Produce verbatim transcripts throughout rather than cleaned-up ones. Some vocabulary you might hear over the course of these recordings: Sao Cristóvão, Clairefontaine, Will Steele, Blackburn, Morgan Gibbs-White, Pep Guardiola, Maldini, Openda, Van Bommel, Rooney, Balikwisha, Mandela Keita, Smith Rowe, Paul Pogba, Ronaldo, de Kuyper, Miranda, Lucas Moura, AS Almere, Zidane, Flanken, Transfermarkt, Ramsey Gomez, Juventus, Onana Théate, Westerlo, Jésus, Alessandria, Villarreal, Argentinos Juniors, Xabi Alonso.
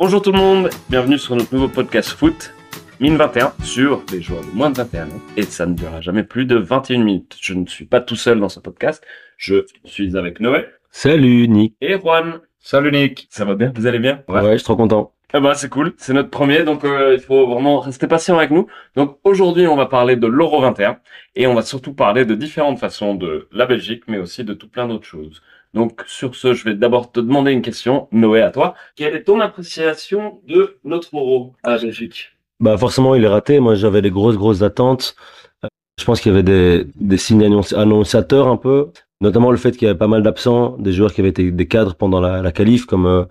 Bonjour tout le monde, bienvenue sur notre nouveau podcast Foot, Mine vingt et un, sur les joueurs de moins de vingt et un ans, et ça ne durera jamais plus de vingt et une minutes. Je ne suis pas tout seul dans ce podcast, je suis avec Noé. Salut Nick. Et Juan. Salut Nick. Ça va bien, vous allez bien? Ouais, ouais, je suis trop content. Ah bah c'est cool, c'est notre premier, donc euh, il faut vraiment rester patient avec nous. Donc aujourd'hui on va parler de l'Euro vingt et un, et on va surtout parler de différentes façons de la Belgique, mais aussi de tout plein d'autres choses. Donc sur ce, je vais d'abord te demander une question, Noé, à toi. Quelle est ton appréciation de notre Euro à la Belgique? Bah forcément il est raté, moi j'avais des grosses grosses attentes. Je pense qu'il y avait des, des signes annonci- annonciateurs, un peu, notamment le fait qu'il y avait pas mal d'absents, des joueurs qui avaient été des cadres pendant la, la qualif, comme euh,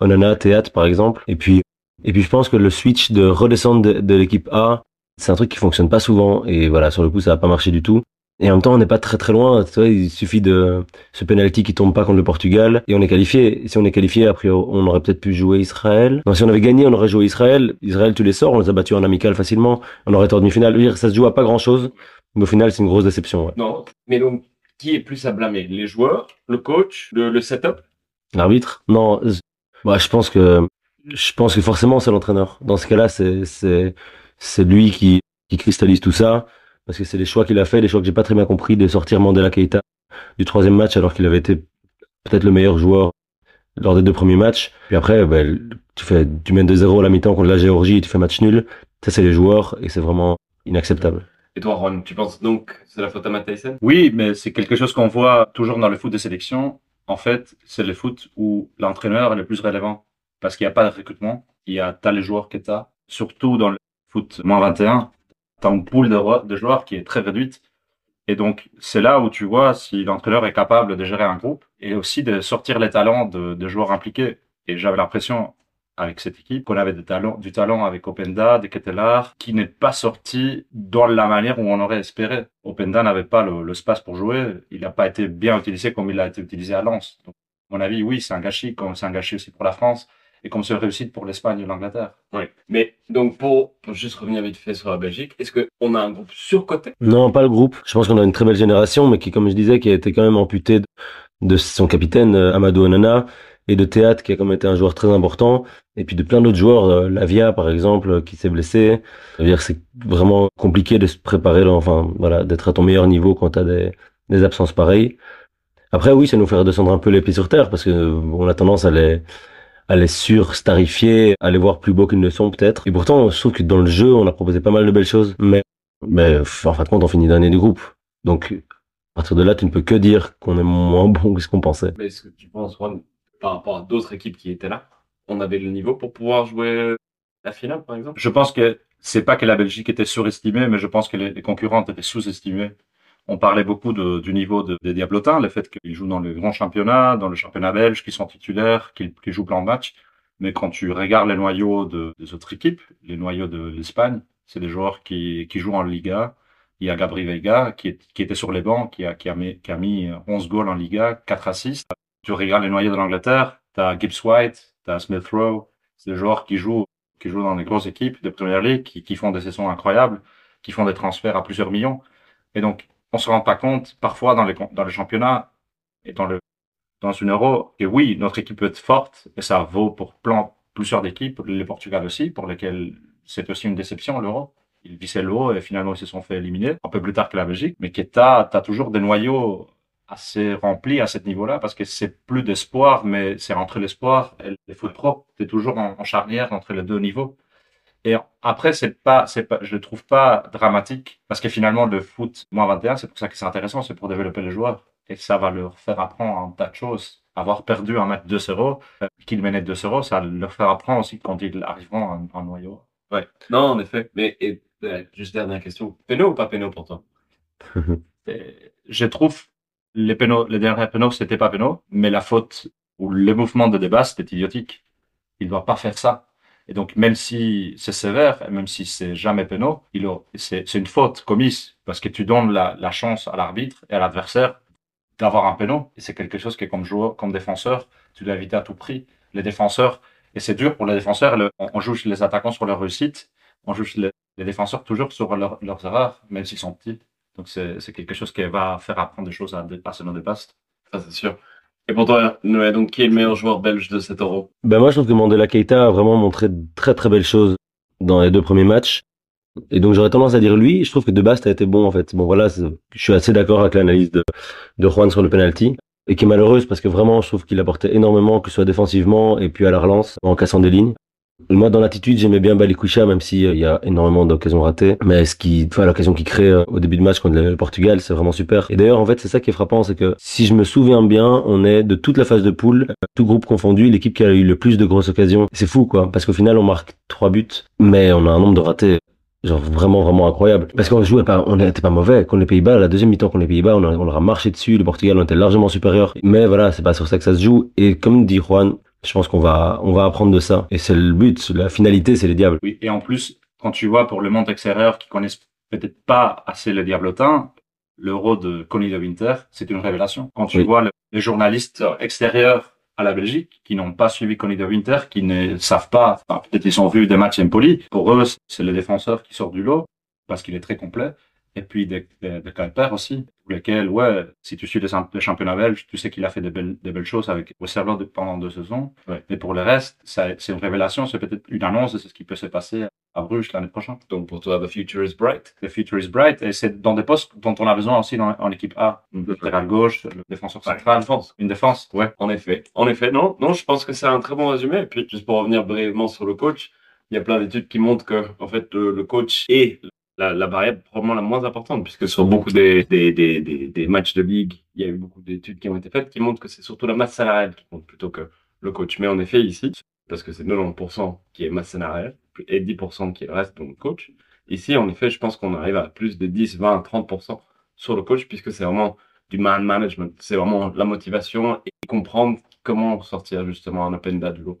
Onana Théate par exemple. Et puis, et puis je pense que le switch de redescendre de, de l'équipe A, c'est un truc qui fonctionne pas souvent. Et voilà, sur le coup, ça a pas marché du tout. Et en même temps, on n'est pas très très loin. Tu vois, il suffit de ce penalty qui tombe pas contre le Portugal et on est qualifié. Et si on est qualifié, après, on aurait peut-être pu jouer Israël. Non, si on avait gagné, on aurait joué Israël. Israël, tu les sors, on les a battus en amical facilement. On aurait été en demi-finale. Ça se joue à pas grand-chose. Mais au final, c'est une grosse déception. Ouais. Non, mais donc. Qui est plus à blâmer? Les joueurs? Le coach? Le, le setup? L'arbitre? Non, je, bah, je pense que, je pense que forcément c'est l'entraîneur. Dans ce cas-là, c'est, c'est, c'est lui qui, qui cristallise tout ça. Parce que c'est les choix qu'il a fait, les choix que j'ai pas très bien compris, de sortir Mandela Keita du troisième match alors qu'il avait été peut-être le meilleur joueur lors des deux premiers matchs. Puis après, bah, tu fais, tu mènes deux zéro à la mi-temps contre la Géorgie et tu fais match nul. Ça, c'est les joueurs et c'est vraiment inacceptable. Et toi, Ron, tu penses donc que c'est la faute à Mathijssen? Oui, mais c'est quelque chose qu'on voit toujours dans le foot de sélection. En fait, c'est le foot où l'entraîneur est le plus relevant. Parce qu'il n'y a pas de recrutement. Il y a, t'as les joueurs que t'as. Surtout dans le foot moins vingt et un, t'as une pool de, de joueurs qui est très réduite. Et donc, c'est là où tu vois si l'entraîneur est capable de gérer un groupe et aussi de sortir les talents de, de joueurs impliqués. Et j'avais l'impression, avec cette équipe, qu'on avait des talents, du talent avec Openda, de Ketelar, qui n'est pas sorti dans la manière où on aurait espéré. Openda n'avait pas le, le space pour jouer, il n'a pas été bien utilisé comme il a été utilisé à Lens. Donc, à mon avis, oui, c'est un gâchis, comme c'est un gâchis aussi pour la France, et comme c'est une réussite pour l'Espagne et l'Angleterre. Oui, mais donc pour, pour juste revenir vite fait sur la Belgique, est-ce qu'on a un groupe surcoté? Non, pas le groupe. Je pense qu'on a une très belle génération, mais qui, comme je disais, qui a été quand même amputée de, de son capitaine, Amadou Onana, et de Théate, qui a quand même été un joueur très important, et puis de plein d'autres joueurs, euh, Lavia par exemple, euh, qui s'est blessé. C'est-à-dire que c'est vraiment compliqué de se préparer, là, enfin voilà, d'être à ton meilleur niveau quand t'as des, des absences pareilles. Après oui, ça nous fait redescendre un peu les pieds sur terre, parce que euh, on a tendance à les, à les surstarifier, à les voir plus beaux qu'ils ne sont peut-être. Et pourtant, je trouve que dans le jeu, on a proposé pas mal de belles choses, mais, mais en fin de compte, on finit dernier du groupe. Donc à partir de là, tu ne peux que dire qu'on est moins bon que ce qu'on pensait. Mais est-ce que tu penses, Juan, par rapport à d'autres équipes qui étaient là, on avait le niveau pour pouvoir jouer la finale, par exemple? Je pense que c'est pas que la Belgique était surestimée, mais je pense que les, les concurrentes étaient sous-estimées. On parlait beaucoup de, du niveau de, des Diablotins, le fait qu'ils jouent dans le grand championnat, dans le championnat belge, qu'ils sont titulaires, qu'ils, qu'ils jouent plein de matchs. Mais quand tu regardes les noyaux de, des autres équipes, les noyaux de l'Espagne, c'est des joueurs qui, qui jouent en Liga. Il y a Gabri Veiga, qui, est, qui était sur les bancs, qui a, qui a mis, qui a mis onze goals en Liga, quatre assists. Tu regardes les noyaux de l'Angleterre, t'as Gibbs White, t'as Smith Rowe, c'est des joueurs qui jouent, qui jouent dans des grosses équipes de Premier League, qui, qui font des saisons incroyables, qui font des transferts à plusieurs millions. Et donc, on se rend pas compte, parfois, dans les, dans le championnat et dans le, dans une Euro, et oui, notre équipe peut être forte, et ça vaut pour plein, plusieurs équipes, les Portugal aussi, pour lesquels c'est aussi une déception, l'Euro. Ils visaient l'Euro et finalement ils se sont fait éliminer, un peu plus tard que la Belgique, mais t'as, t'as toujours des noyaux assez rempli à ce niveau-là, parce que c'est plus d'espoir, mais c'est entre l'espoir et les foot pro. T'es toujours en, en charnière entre les deux niveaux. Et après, c'est pas, c'est pas, je le trouve pas dramatique, parce que finalement, le foot moins vingt et un, c'est pour ça que c'est intéressant, c'est pour développer les joueurs. Et ça va leur faire apprendre un tas de choses. Avoir perdu un match deux zéro, euh, qu'ils menaient deux zéro, ça leur faire apprendre aussi quand ils arriveront en noyau. Ouais. Non, en effet. Mais, et, euh, juste dernière question. Péno ou pas péno pour toi? Je trouve, Les pénaux, les derniers pénaux, c'était pas pénaux, mais la faute ou le mouvement de débat, c'était idiotique. Il doit pas faire ça. Et donc, même si c'est sévère, même si c'est jamais pénaux, il a, c'est, c'est une faute commise, parce que tu donnes la, la chance à l'arbitre et à l'adversaire d'avoir un pénaux. Et c'est quelque chose que, comme joueur, comme défenseur, tu dois éviter à tout prix. Les défenseurs, et c'est dur pour les défenseurs, le, on, on juge les attaquants sur leur réussite, on juge les, les défenseurs toujours sur leur, leurs erreurs, même s'ils sont petits. Donc, c'est, c'est quelque chose qui va faire apprendre des choses à dépasser nos dépasses. Ça, c'est sûr. Et pour toi, Noé, donc qui est le meilleur joueur belge de cet Euro? Ben moi, je trouve que Mandela Keita a vraiment montré de très très belles choses dans les deux premiers matchs. Et donc j'aurais tendance à dire lui. Je trouve que de base, ça a été bon en fait. Bon voilà, je suis assez d'accord avec l'analyse de, de Juan sur le penalty, et qui est malheureuse parce que vraiment, je trouve qu'il apportait énormément, que ce soit défensivement et puis à la relance, en cassant des lignes. Moi, dans l'attitude, j'aimais bien Balikwisha, même s'il euh, y a énormément d'occasions ratées. Mais ce qui, enfin, l'occasion qu'il crée euh, au début de match contre le Portugal, c'est vraiment super. Et d'ailleurs, en fait, c'est ça qui est frappant, c'est que si je me souviens bien, on est de toute la phase de poule, tout groupe confondu, l'équipe qui a eu le plus de grosses occasions. C'est fou, quoi, parce qu'au final, on marque trois buts, mais on a un nombre de ratés genre vraiment vraiment incroyable, parce qu'on jouait pas, on n'était pas mauvais contre les Pays-Bas. La deuxième mi-temps contre les Pays-Bas, on, on leur a marché dessus. Le Portugal, on était largement supérieur, mais voilà, c'est pas sur ça que ça se joue. Et comme dit Juan, je pense qu'on va on va apprendre de ça, et c'est le but, la finalité, c'est les Diables. Oui, et en plus, quand tu vois pour le monde extérieur qui connaissent peut-être pas assez le diablotins, l'Euro de Koni De Winter, c'est une révélation. Quand tu oui. vois les journalistes extérieurs à la Belgique, qui n'ont pas suivi Koni De Winter, qui ne savent pas, enfin, peut-être ils ont vu des matchs Empoli. Pour eux, c'est le défenseur qui sort du lot, parce qu'il est très complet. Et puis, de, de, de Kuyper aussi, pour lesquels, ouais, si tu suis les, les championnats belges, tu sais qu'il a fait des belles, des belles choses avec Westerlo pendant deux saisons. Ouais. Mais pour le reste, c'est une révélation, c'est peut-être une annonce de ce qui peut se passer à Bruges l'année prochaine. Donc, pour toi, the future is bright. The future is bright. Et c'est dans des postes dont on a besoin aussi dans, en équipe A. Le latéral gauche, le défenseur central. Une défense. Une défense. Ouais. En effet. En effet, non. Non, je pense que c'est un très bon résumé. Et puis, juste pour revenir brièvement sur le coach, il y a plein d'études qui montrent que, en fait, le, le coach est La, la variable probablement la moins importante, puisque sur beaucoup des, des, des, des, des matchs de ligue, il y a eu beaucoup d'études qui ont été faites qui montrent que c'est surtout la masse salariale qui compte plutôt que le coach. Mais en effet, ici, parce que c'est quatre-vingt-dix pour cent qui est masse salariale et dix pour cent qui reste donc coach, ici, en effet, je pense qu'on arrive à plus de dix, vingt, trente pour cent sur le coach, puisque c'est vraiment du man management, c'est vraiment la motivation et comprendre comment sortir justement un Openda du lot.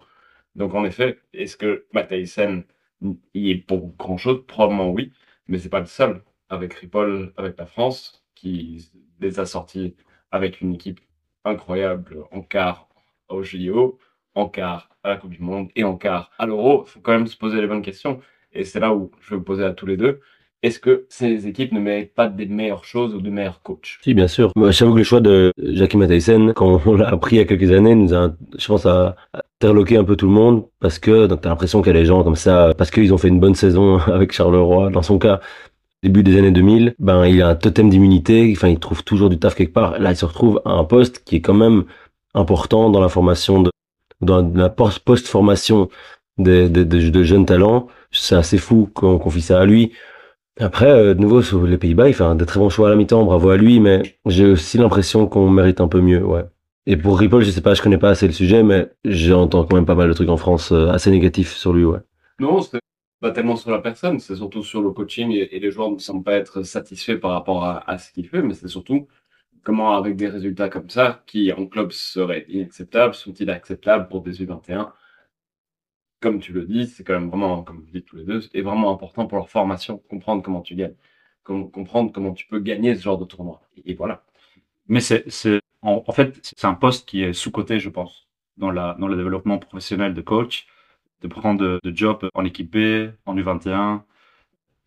Donc, en effet, est-ce que Mathijssen y est pour grand-chose? Probablement oui. Mais c'est pas le seul, avec Ripoll, avec la France, qui les a sortis avec une équipe incroyable en quart au J O, en quart à la Coupe du Monde et en quart à l'Euro. Il faut quand même se poser les bonnes questions. Et c'est là où je vais vous poser à tous les deux. Est-ce que ces équipes ne méritent pas des meilleures choses ou de meilleurs coachs? Si, bien sûr. J'avoue que le choix de Joachim Mathijssen, quand on l'a appris il y a quelques années, nous a, je pense, à interloquer un peu tout le monde, parce que t'as l'impression qu'il y a des gens comme ça, parce qu'ils ont fait une bonne saison avec Charleroi, dans son cas, début des années deux mille, ben, il a un totem d'immunité, enfin, il trouve toujours du taf quelque part. Là, il se retrouve à un poste qui est quand même important dans la formation de, dans la post-formation des, des, des, de jeunes talents. C'est assez fou qu'on confie ça à lui. Après, euh, de nouveau, sur les Pays-Bas, il fait un des très bons choix à la mi-temps, bravo à lui, mais j'ai aussi l'impression qu'on mérite un peu mieux, ouais. Et pour Ripoll, je sais pas, je connais pas assez le sujet, mais j'entends quand même pas mal de trucs en France euh, assez négatifs sur lui, ouais. Non, c'est pas tellement sur la personne, c'est surtout sur le coaching, et, et les joueurs ne semblent pas être satisfaits par rapport à, à ce qu'il fait, mais c'est surtout comment, avec des résultats comme ça, qui en club seraient inacceptables, sont-ils acceptables pour des U vingt et un? Comme tu le dis, c'est quand même vraiment, comme vous dites tous les deux, c'est vraiment important pour leur formation, comprendre comment tu gagnes, com comprendre comment tu peux gagner ce genre de tournoi. Et, et voilà. Mais c'est, c'est, en, en fait, c'est un poste qui est sous-coté, je pense, dans la, dans le développement professionnel de coach, de prendre de, de job en équipe B, en U vingt et un.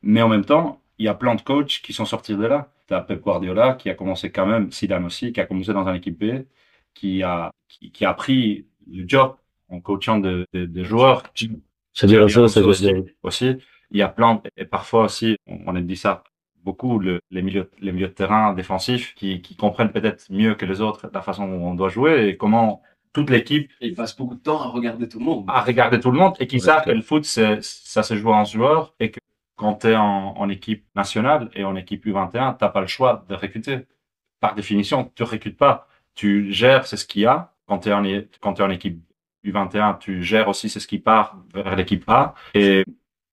Mais en même temps, il y a plein de coachs qui sont sortis de là. Tu as Pep Guardiola qui a commencé quand même, Zidane aussi, qui a commencé dans une équipe B, qui a, qui, qui a pris le job en coachant des de, de joueurs. Ça veut dire ça, ça veut dire aussi. Il y a plein, et parfois aussi, on, on a dit ça beaucoup, le, les, milieux, les milieux de terrain défensifs qui, qui comprennent peut-être mieux que les autres la façon dont on doit jouer et comment toute l'équipe. Ils passent beaucoup de temps à regarder tout le monde. À regarder tout le monde et qui ouais, savent que le foot, ça se joue en joueur et que quand tu es en, en équipe nationale et en équipe U vingt et un, tu n'as pas le choix de recruter. Par définition, tu ne recrutes pas. Tu gères, c'est ce qu'il y a. Quand tu es en, quand tu es en équipe U vingt et un, tu gères aussi, c'est ce qui part vers l'équipe A. Et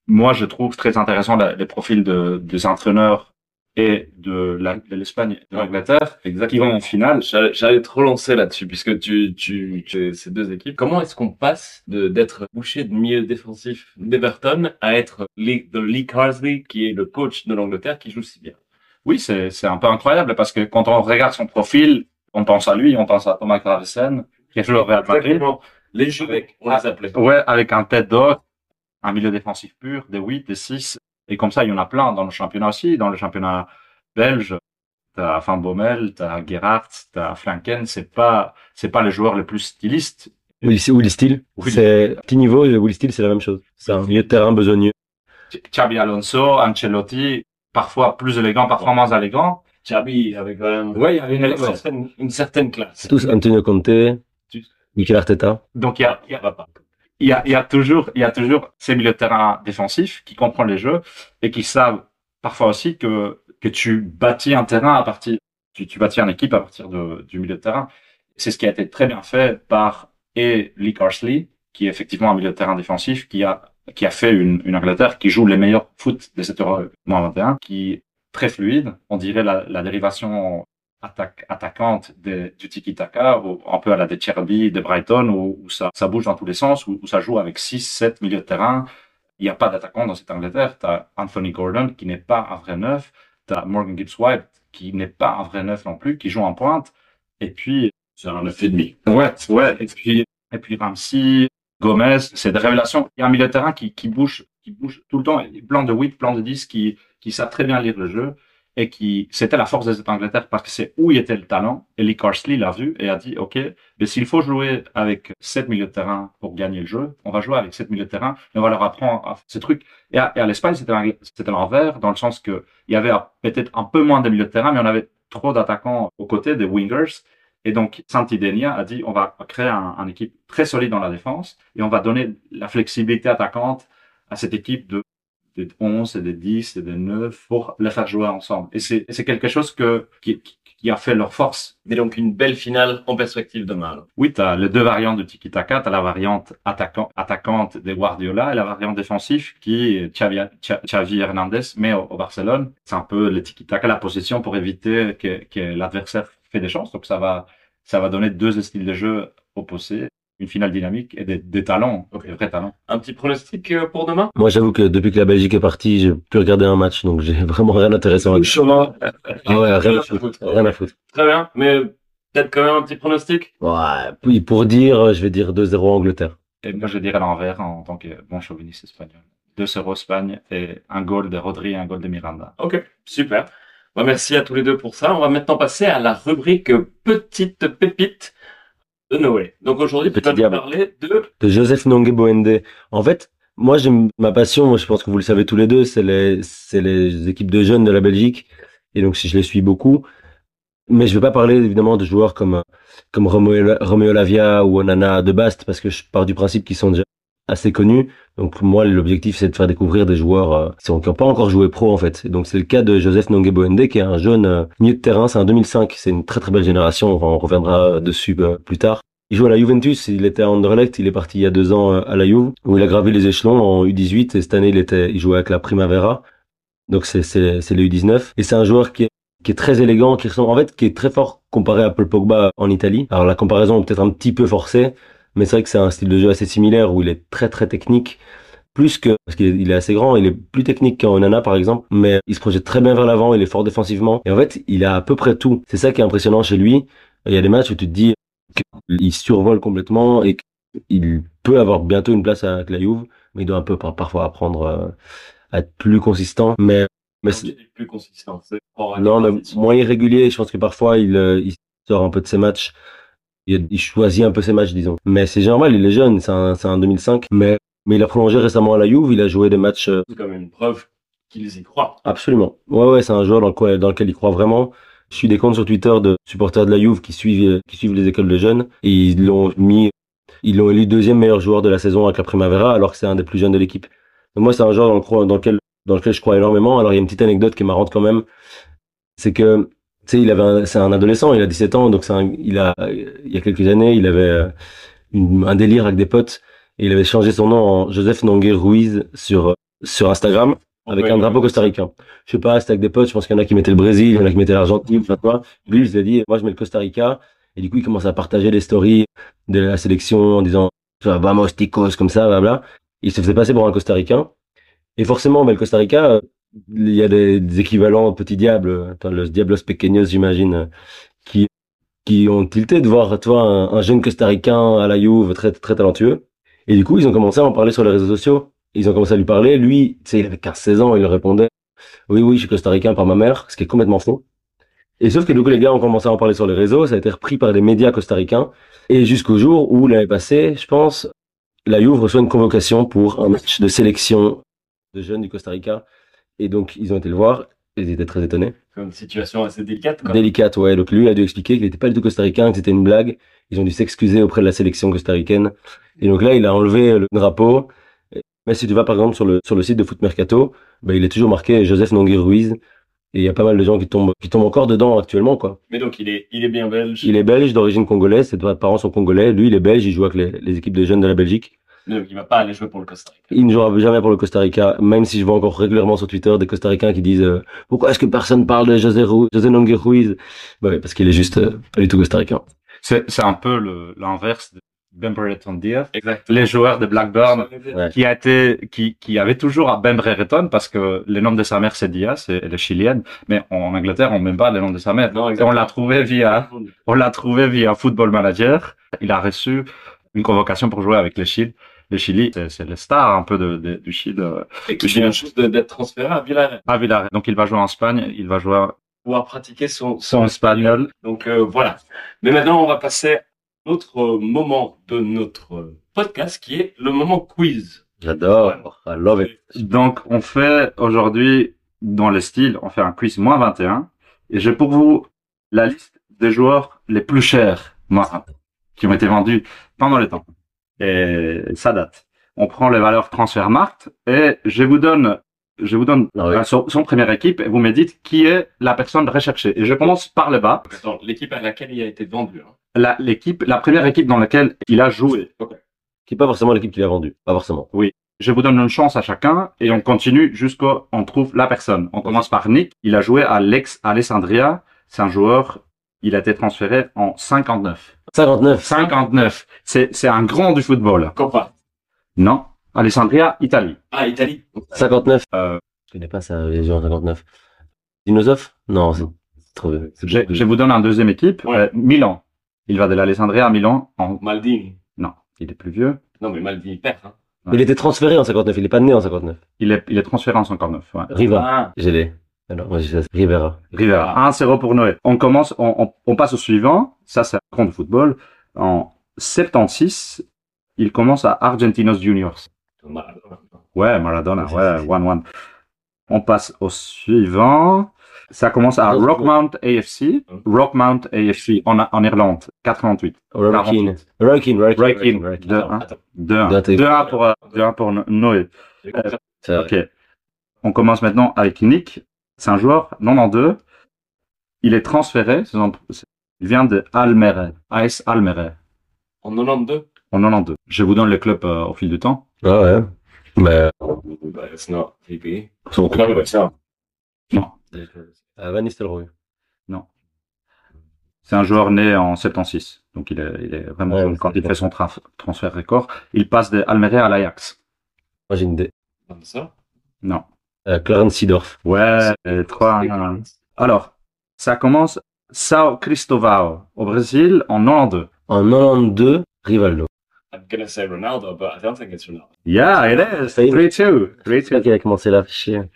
moi, je trouve très intéressant la, les profils de, des entraîneurs et de l'Espagne et de l'Angleterre, qui vont en finale. J'allais te relancer là-dessus, puisque tu, tu, tu, ces deux équipes, comment est-ce qu'on passe d'être bouché de milieu défensif d'Everton à être Lee, de Lee Carsley, qui est le coach de l'Angleterre, qui joue si bien? Oui, c'est un peu incroyable, parce que quand on regarde son profil, on pense à lui, on pense à Thomas Gravesen, qui joue au Real Madrid. Les Juvec, on les appelait. Ouais, avec un tête d'or, un milieu défensif pur, des huit, des six. Et comme ça, il y en a plein dans le championnat aussi, dans le championnat belge. t'as Van Bommel, t'as Gerhardt, t'as Flanken, c'est pas, c'est pas les joueurs les plus stylistes. Will Steele, c'est petit niveau, Will Steele, c'est la même chose. C'est un milieu de terrain besogneux. Xabi Alonso, Ancelotti, parfois plus élégant, parfois moins élégant. Xabi avec quand même. Ouais, il y avait une certaine, une certaine classe. Tous Antonio Conte, Mikel Arteta. Donc il y a, il y a, il y a, il y a toujours, il y a toujours ces milieux de terrain défensifs qui comprennent les jeux et qui savent parfois aussi que que tu bâtis un terrain à partir, tu, tu bâtis une équipe à partir de, du milieu de terrain. C'est ce qui a été très bien fait par et Lee Carsley, qui est effectivement un milieu de terrain défensif, qui a qui a fait une, une Angleterre qui joue les meilleurs foot de cette Euro vingt vingt-et-un, qui est très fluide. On dirait la, la dérivation attaque, attaquante de, du tiki-taka, ou un peu à la de Cherby, de Brighton, où, où ça, ça bouge dans tous les sens, où, où ça joue avec six sept milieux de terrain. Il n'y a pas d'attaquant dans cette Angleterre. Tu as Anthony Gordon, qui n'est pas un vrai neuf. Tu as Morgan Gibbs-White, qui n'est pas un vrai neuf non plus, qui joue en pointe. Et puis... c'est un neuf virgule cinq. Ouais, ouais. Et puis, et puis Ramsey... Gomez, c'est des révélations. Il y a un milieu de terrain qui, qui bouge, qui bouge tout le temps. Plan de huit, plan de dix, qui, qui savent très bien lire le jeu et qui, c'était la force de cette Angleterre parce que c'est où il était le talent. Et Lee Carsley l'a vu et a dit, OK, mais s'il faut jouer avec sept milieux de terrain pour gagner le jeu, on va jouer avec sept milieux de terrain et on va leur apprendre à faire ces trucs. Et à, et à l'Espagne, c'était, c'était l'envers dans le sens que il y avait peut-être un peu moins de milieux de terrain, mais on avait trop d'attaquants aux côtés, des wingers. Et donc, Santidenia a dit, on va créer un, un équipe très solide dans la défense et on va donner la flexibilité attaquante à cette équipe de, de onze et de dix et de neuf pour les faire jouer ensemble. Et c'est, c'est quelque chose que, qui, qui a fait leur force. Et donc, une belle finale en perspective demain. Alors. Oui, tu as les deux variantes du tiki-taka. Tu as la variante attaquant, attaquante des Guardiola et la variante défensive qui est Xavi, Xavi Hernandez, mais au, au Barcelone. C'est un peu le tiki-taka, la possession pour éviter que, que l'adversaire fait des chances. Donc, ça va, ça va donner deux styles de jeu opposés, une finale dynamique et des, des talents, okay. Des vrais talents. Un petit pronostic pour demain? Moi, j'avoue que depuis que la Belgique est partie, j'ai plus regardé un match, donc j'ai vraiment rien d'intéressant à dire. Ah ouais, rien à foutre. Rien à foutre. Très bien, mais peut-être quand même un petit pronostic? Ouais, pour dire, je vais dire deux zéro Angleterre. Et moi, je dirais l'envers en tant que bon chauviniste espagnol. deux zéro Espagne et un goal de Rodri et un goal de Miranda. Ok, super. Merci à tous les deux pour ça. On va maintenant passer à la rubrique Petite Pépite de Noé. Donc aujourd'hui, tu vas nous parler de... de Joseph Nonge Boende. En fait, moi, j'aime ma passion, moi, je pense que vous le savez tous les deux, c'est les, c'est les équipes de jeunes de la Belgique. Et donc, si je les suis beaucoup. Mais je ne vais pas parler, évidemment, de joueurs comme, comme Romeo Lavia ou Onana de Bast, parce que je pars du principe qu'ils sont déjà assez connus. Donc moi, l'objectif, c'est de faire découvrir des joueurs euh, qui n'ont pas encore joué pro, en fait. Et donc c'est le cas de Joseph Nonge Boende, qui est un jeune euh, milieu de terrain, c'est un deux mille cinq, c'est une très très belle génération, on reviendra dessus euh, plus tard. Il joue à la Juventus, il était à Anderlecht, il est parti il y a deux ans euh, à la Juve, où il a gravi les échelons en U dix-huit, et cette année, il, était, il jouait avec la Primavera, donc c'est, c'est, c'est les U dix-neuf. Et c'est un joueur qui est, qui est très élégant, qui ressemble, en fait, qui est très fort comparé à Paul Pogba en Italie. Alors la comparaison est peut-être un petit peu forcée, mais c'est vrai que c'est un style de jeu assez similaire où il est très très technique, plus que parce qu'il est assez grand, il est plus technique qu'un Onana par exemple, mais il se projette très bien vers l'avant, il est fort défensivement et en fait il a à peu près tout. C'est ça qui est impressionnant chez lui. Il y a des matchs où tu te dis qu'il survole complètement et qu'il peut avoir bientôt une place avec la Juve, mais il doit un peu parfois apprendre à être plus consistant. Mais mais c'est plus consistant. C'est non, le moins irrégulier. Je pense que parfois il, il sort un peu de ses matchs. Il choisit un peu ses matchs, disons. Mais c'est normal, il est jeune, c'est un, c'est un deux mille cinq. Mais, mais il a prolongé récemment à la Juve, il a joué des matchs... C'est quand même une preuve qu'ils y croient. Absolument. Ouais, ouais, c'est un joueur dans, le quoi, dans lequel il croit vraiment. Je suis des comptes sur Twitter de supporters de la Juve qui suivent, qui suivent les écoles de jeunes. Et ils l'ont mis, ils l'ont élu deuxième meilleur joueur de la saison avec la Primavera, alors que c'est un des plus jeunes de l'équipe. Donc moi, c'est un joueur dans, le, dans, lequel, dans lequel je crois énormément. Alors, il y a une petite anecdote qui est marrante quand même. C'est que... Tu sais, il avait un, c'est un adolescent, il a dix-sept ans, donc c'est un, il a, il y a quelques années, il avait une, un délire avec des potes, et il avait changé son nom en Joseph Nonge Ruiz sur, sur Instagram, avec ouais, un drapeau costaricain. Je sais pas, c'était avec des potes, je pense qu'il y en a qui mettaient le Brésil, il y en a qui mettaient l'Argentine, enfin quoi. Lui, il s'est dit, moi je mets le Costa Rica, et du coup, il commence à partager des stories de la sélection en disant, vamos ticos, comme ça, blabla. Il se faisait passer pour un costaricain. Et forcément, mais le Costa Rica, il y a des, des équivalents petits diables, enfin, le Diablos Pequeños, j'imagine, qui, qui ont tilté de voir, toi, un, un jeune costaricain à la Juve, très, très talentueux. Et du coup, ils ont commencé à en parler sur les réseaux sociaux. Ils ont commencé à lui parler. Lui, tu sais, il avait quinze, seize ans, il répondait, oui, oui, je suis costaricain par ma mère, ce qui est complètement faux. Et sauf que du coup, les gars ont commencé à en parler sur les réseaux, ça a été repris par des médias costaricains. Et jusqu'au jour où, l'année passée, je pense, la Juve reçoit une convocation pour un match de sélection de jeunes du Costa Rica. Et donc, ils ont été le voir. Ils étaient très étonnés. Comme situation assez délicate, quoi. Délicate, ouais. Donc, lui a dû expliquer qu'il n'était pas du tout costaricain, que c'était une blague. Ils ont dû s'excuser auprès de la sélection costaricaine. Et donc là, il a enlevé le drapeau. Mais si tu vas, par exemple, sur le, sur le site de Foot Mercato, bah, il est toujours marqué Joseph Nonge Ruiz. Et il y a pas mal de gens qui tombent, qui tombent encore dedans actuellement, quoi. Mais donc, il est, il est bien belge. Il est belge, d'origine congolaise. Ses parents sont congolais. Lui, il est belge. Il joue avec les, les équipes de jeunes de la Belgique. Donc, il ne va pas aller jouer pour le Costa Rica. Il ne jouera jamais pour le Costa Rica, même si je vois encore régulièrement sur Twitter des Costaricains qui disent euh, « Pourquoi est-ce que personne parle de José, Ru- José Nonge Ruiz ?» bah oui, parce qu'il est juste euh, pas du tout costaricain. C'est, c'est un peu le, l'inverse de Bembereton Diaz, les joueurs de Blackburn, ouais. qui, a été, qui, qui avait toujours à Bembereton, parce que le nom de sa mère c'est Diaz, elle est chilienne, mais en Angleterre on ne met pas le nom de sa mère. Non, on l'a trouvé via, on l'a trouvé via Football Manager, il a reçu une convocation pour jouer avec les Chili. Le Chili, c'est, c'est le star un peu de, de, du Chili. Et qui vient juste d'être transféré à Villarreal. À Villarreal. Donc, il va jouer en Espagne, il va jouer... pouvoir pratiquer son, son espagnol. Donc, euh, voilà. Mais maintenant, on va passer à notre moment de notre podcast, qui est le moment quiz. J'adore. I love it. Donc, on fait aujourd'hui, dans le style, on fait un quiz moins vingt et un. Et j'ai pour vous la liste des joueurs les plus chers, moins vingt, qui ont été vendus pendant les temps. Et ça date. On prend les valeurs Transfermarkt et je vous donne, je vous donne ah oui. son, son première équipe et vous me dites qui est la personne recherchée. Et je commence par le bas. Attends, l'équipe à laquelle il a été vendu. Hein. La, l'équipe, la première équipe dans laquelle il a joué. Okay. Qui n'est pas forcément l'équipe qu'il a vendue. Pas forcément. Oui. Je vous donne une chance à chacun et on continue jusqu'à on trouve la personne. On commence par Nick. Il a joué à l'ex Alessandria. C'est un joueur. Il a été transféré en cinquante-neuf. cinquante-neuf. cinquante-neuf. C'est, c'est un grand du football. Copa. Non. Alessandria, Italie. Ah, Italie. cinquante-neuf. Euh, je connais pas ça, les gens cinquante-neuf. Dinosof? Non, c'est trop, c'est je, je vous donne un deuxième équipe. Ouais. Euh, Milan. Il va de l'Alessandria à Milan en... Maldini. Non. Il est plus vieux. Non, mais Maldini perd, hein. Ouais. Il était transféré en cinquante-neuf. Il est pas né en cinquante-neuf. Il est, il est transféré en cinquante-neuf, ouais. Riva. Ah. J'ai les. Alors, moi, je Rivera. Rivera. un zéro pour Noé. On commence, on, on, on passe au suivant. Ça, c'est un grand de football. En soixante-seize, il commence à Argentinos Juniors. Maradona. Ouais, Maradona. Ouais, un un. On passe au suivant. Ça commence à Rockmount A F C. Rockmount A F C en, en Irlande. quatre-vingt-huit. Rockin. Rockin. Rockin. deux un. deux un pour Noé. Euh, ok. On commence maintenant avec Nick. C'est un joueur quatre-vingt-douze. Il est transféré. Il vient de Almere. A S Almere. En quatre-vingt-douze. En quatre-vingt-douze. Je vous donne le club euh, au fil du temps. Ah ouais. Mais. It's not T P. Non, mais ça. Non. Van Nistelrooy. Non. C'est un joueur né en soixante-seize. Donc il est, il est vraiment. Ouais, quand il fait son traf, transfert record, il passe de Almere à l'Ajax. Moi j'ai une idée. Comme ça. Non. Euh, Clarence Seedorf. Ouais, trois. Alors, ça commence Sao Cristóvão au Brésil en quatre-vingt-douze. En quatre-vingt-douze, Rivaldo. I'm gonna say Ronaldo, but I don't think it's Ronaldo. Yeah, it is. three two. three two. Il a commencé là.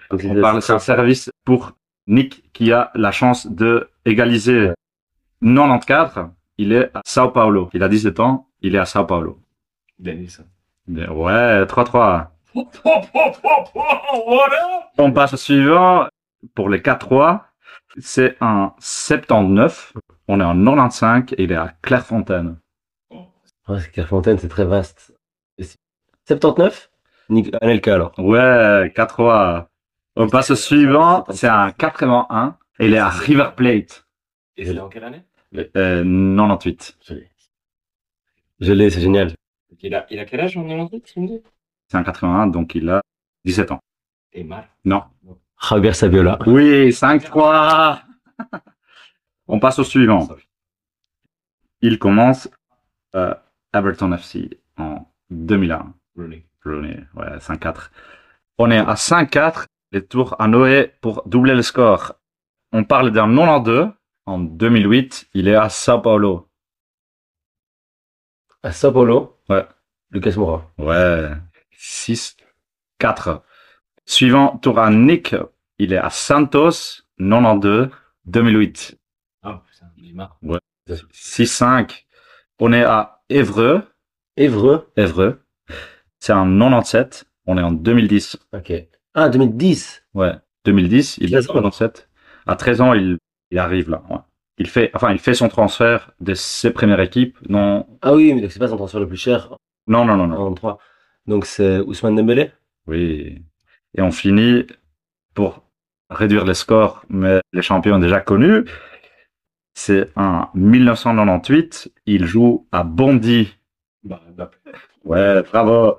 On parle d'un service pour Nick qui a la chance de égaliser. quatre-vingt-quatorze. Il est à Sao Paulo. Il a dix-sept ans. Il est à Sao Paulo. Denis. Ouais, trois trois. On passe au suivant. Pour les quatre trois, c'est un soixante-dix-neuf. On est en quatre-vingt-quinze et il est à Clairefontaine. Ouais, Clairefontaine, c'est très vaste. soixante-dix-neuf Anelka alors. Ouais, quatre trois. On passe au suivant. C'est un quatre un et il est à River Plate. Et c'est en quelle année? euh, quatre-vingt-dix-huit. Je l'ai. Je l'ai, c'est génial. Il a, il a quel âge en quatre-vingt-dix-huit, tu me dis? C'est un quatre-vingt-un, donc il a dix-sept ans. Et mal. Non. Javier Saviola. Oui, cinq trois. On passe au suivant. Il commence euh, Everton F C en deux mille un. Rooney. Rooney, ouais, cinq quatre. On est à cinq quatre. Les tours à Noé pour doubler le score. On parle d'un quatre-vingt-douze. En deux mille huit, il est à Sao Paulo. À Sao Paulo? Ouais. Lucas Moura. Ouais. six quatre. Suivant, tour à Nick. Il est à Santos, quatre-vingt-douze, deux mille huit. Neymar. Ouais. six cinq. On est à Évreux. Évreux. Évreux. C'est en quatre-vingt-dix-sept. On est en deux mille dix. Ok. Ah, deux mille dix. Ouais. deux mille dix. Il est quatre-vingt-dix-sept. À treize ans, il, il arrive là. Ouais. Il fait, enfin, il fait son transfert de ses premières équipes. Non. Ah oui, mais c'est pas son transfert le plus cher. Non, non, non, non. vingt-trois. Donc c'est Ousmane Dembélé. Oui. Et on finit pour réduire les scores, mais les champions déjà connus. C'est en mille neuf cent quatre-vingt-dix-huit. Il joue à Bondy. Bah, bah. Ouais, bravo.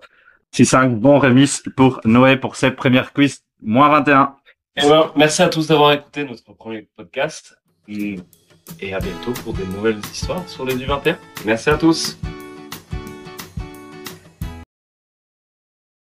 six cinq, bon remis pour Noé pour ses premières quiz. moins vingt et un. Et ben, merci à tous d'avoir écouté notre premier podcast. Et à bientôt pour de nouvelles histoires sur les U vingt et un. Merci à tous.